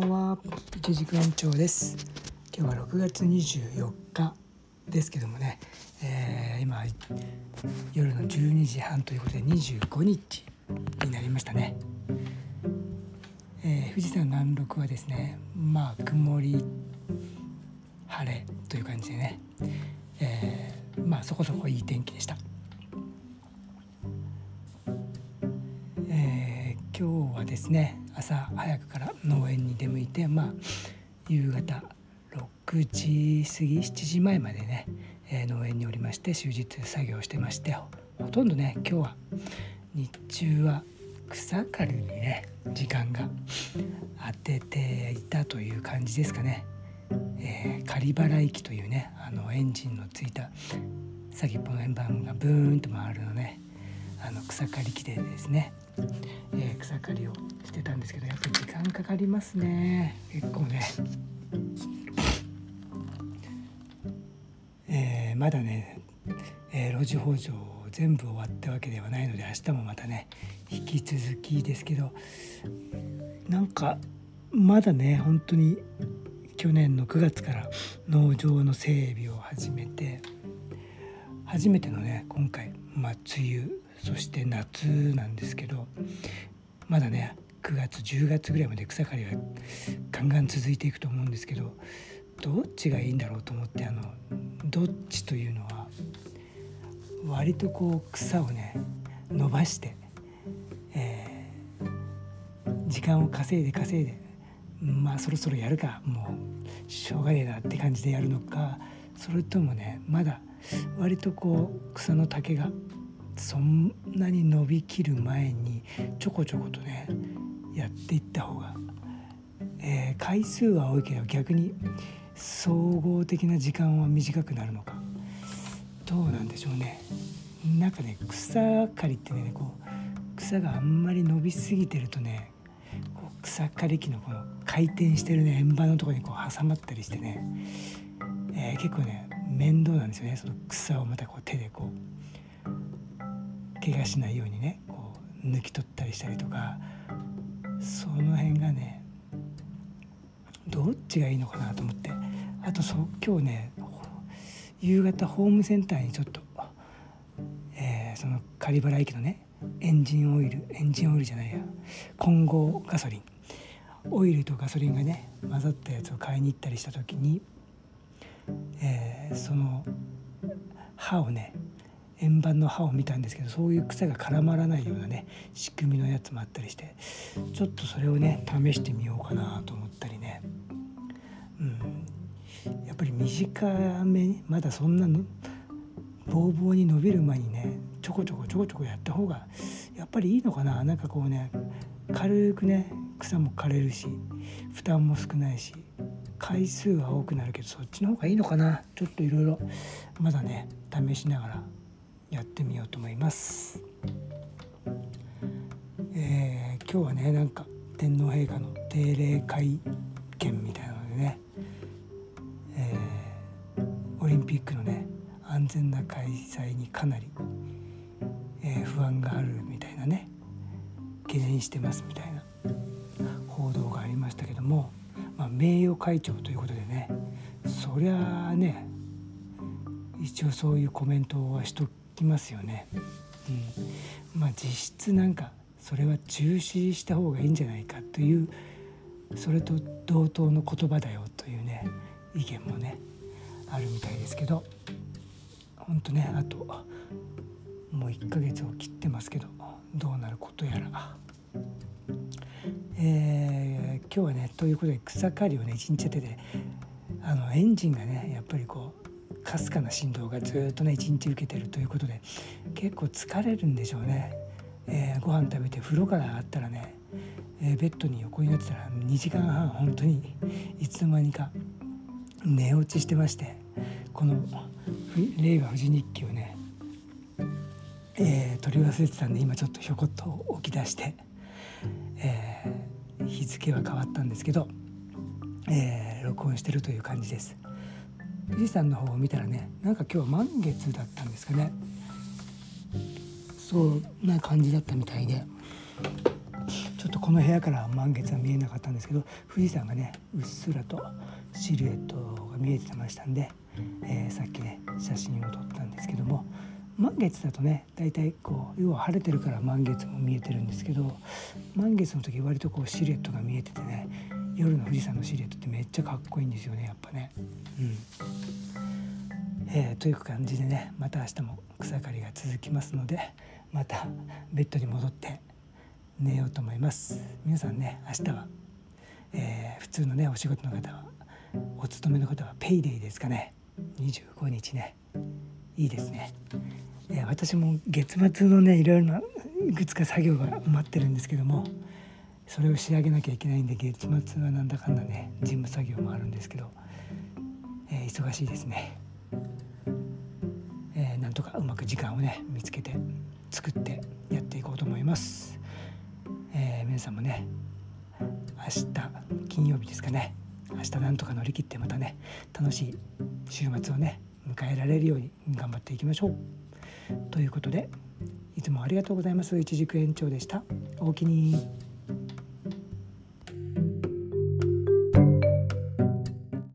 ばんは、一軸園長です。今日は6月24日ですけどもね、今夜の12時半ということで25日になりましたね。富士山南麓はですね、曇り晴れという感じでね、そこそこいい天気でした。今日はですね、朝早くから農園に出向いて、夕方6時過ぎ、7時前までね、農園におりまして、終日作業してまして、ほとんどね、今日は日中は草刈りにね、時間が当てていたという感じですかね。刈り払い機というね、エンジンのついた先っぽの円盤がブーンと回るのね、草刈り機でですね、草刈りをしてたんですけど、やっぱり時間かかりますね、結構ね。まだね、路地圃場全部終わったわけではないので、明日もまたね、引き続きですけど、なんかまだね、本当に去年の9月から農場の整備を始めて、初めてのね、今回、梅雨、そして夏なんですけど、まだね、9月10月ぐらいまで草刈りはガンガン続いていくと思うんですけど、どっちがいいんだろうと思って、どっちというのは、割とこう草をね、伸ばして、時間を稼いで、そろそろやるか、もうしょうがねえなって感じでやるのか、それともね、まだ割とこう草の丈がそんなに伸びきる前にちょこちょことね、やっていった方が、回数は多いけど、逆に総合的な時間は短くなるのか、どうなんでしょうね。なんかね、草刈りってね、こう草があんまり伸びすぎてるとね、こう草刈り機のこの回転してるね、円盤のところにこう挟まったりしてね、結構ね、面倒なんですよね。その草をまたこう手でこう怪我しないようにね、こう抜き取ったりしたりとか、その辺がね、どっちがいいのかなと思って、あと今日ね、夕方ホームセンターにちょっと、その刈り払い機のね、混合ガソリン、オイルとガソリンがね、混ざったやつを買いに行ったりした時に、その刃をね、円盤の刃を見たんですけど、そういう草が絡まらないようなね、仕組みのやつもあったりして、ちょっとそれをね、試してみようかなと思ったりね、やっぱり短め、まだそんなのボーボーに伸びる前にね、ちょこちょこやった方がやっぱりいいのかな。なんかこうね、軽くね、草も刈れるし、負担も少ないし、回数は多くなるけど、そっちの方がいいのかな。ちょっといろいろまだね、試しながらやってみようと思います。今日はね、なんか天皇陛下の定例会見みたいなのでね、オリンピックのね、安全な開催にかなり、不安があるみたいなね、懸念してますみたいな報道がありましたけども、名誉会長ということでね、そりゃあね、一応そういうコメントはしときますよね。実質なんかそれは中止した方がいいんじゃないかという、それと同等の言葉だよというね、意見もね、あるみたいですけど、ほんとね、あともう1ヶ月を切ってますけど、どうなることやら。今日はね、ということで草刈りをね、一日やってて、エンジンがね、やっぱりこうかすかな振動がずっとね、一日受けてるということで、結構疲れるんでしょうね。ご飯食べて風呂から上がったらね、ベッドに横になってたら2時間半本当にいつの間にか寝落ちしてまして、この令和富士日記をね、取り忘れてたんで、今ちょっとひょこっと起き出して、日付は変わったんですけど、録音してるという感じです。富士山の方を見たらね、なんか今日は満月だったんですかね。そんな感じだったみたいで、ちょっととこの部屋からは満月は見えなかったんですけど、富士山がねうっすらとシルエットが見えてましたんで、さっきね写真を撮ったんですけども、満月だとねだいたいこう要は晴れてるから満月も見えてるんですけど、満月の時割とこうシルエットが見えててね、夜の富士山のシルエットってめっちゃかっこいいんですよね、やっぱね。という感じでね、また明日も草刈りが続きますので、またベッドに戻って寝ようと思います。皆さんね明日は、普通のねお仕事の方は、お勤めの方はペイデイですかね、25日ねいいですね。私も月末のねいろいろないくつか作業が待ってるんですけども、それを仕上げなきゃいけないんで、月末はなんだかんだね事務作業もあるんですけど、忙しいですね。なんとかうまく時間をね見つけて作ってやっていこうと思います。皆さんもね明日金曜日ですかね、明日なんとか乗り切ってまたね楽しい週末をね迎えられるように頑張っていきましょう。ということで、いつもありがとうございます。一軸延長でした。おおきに。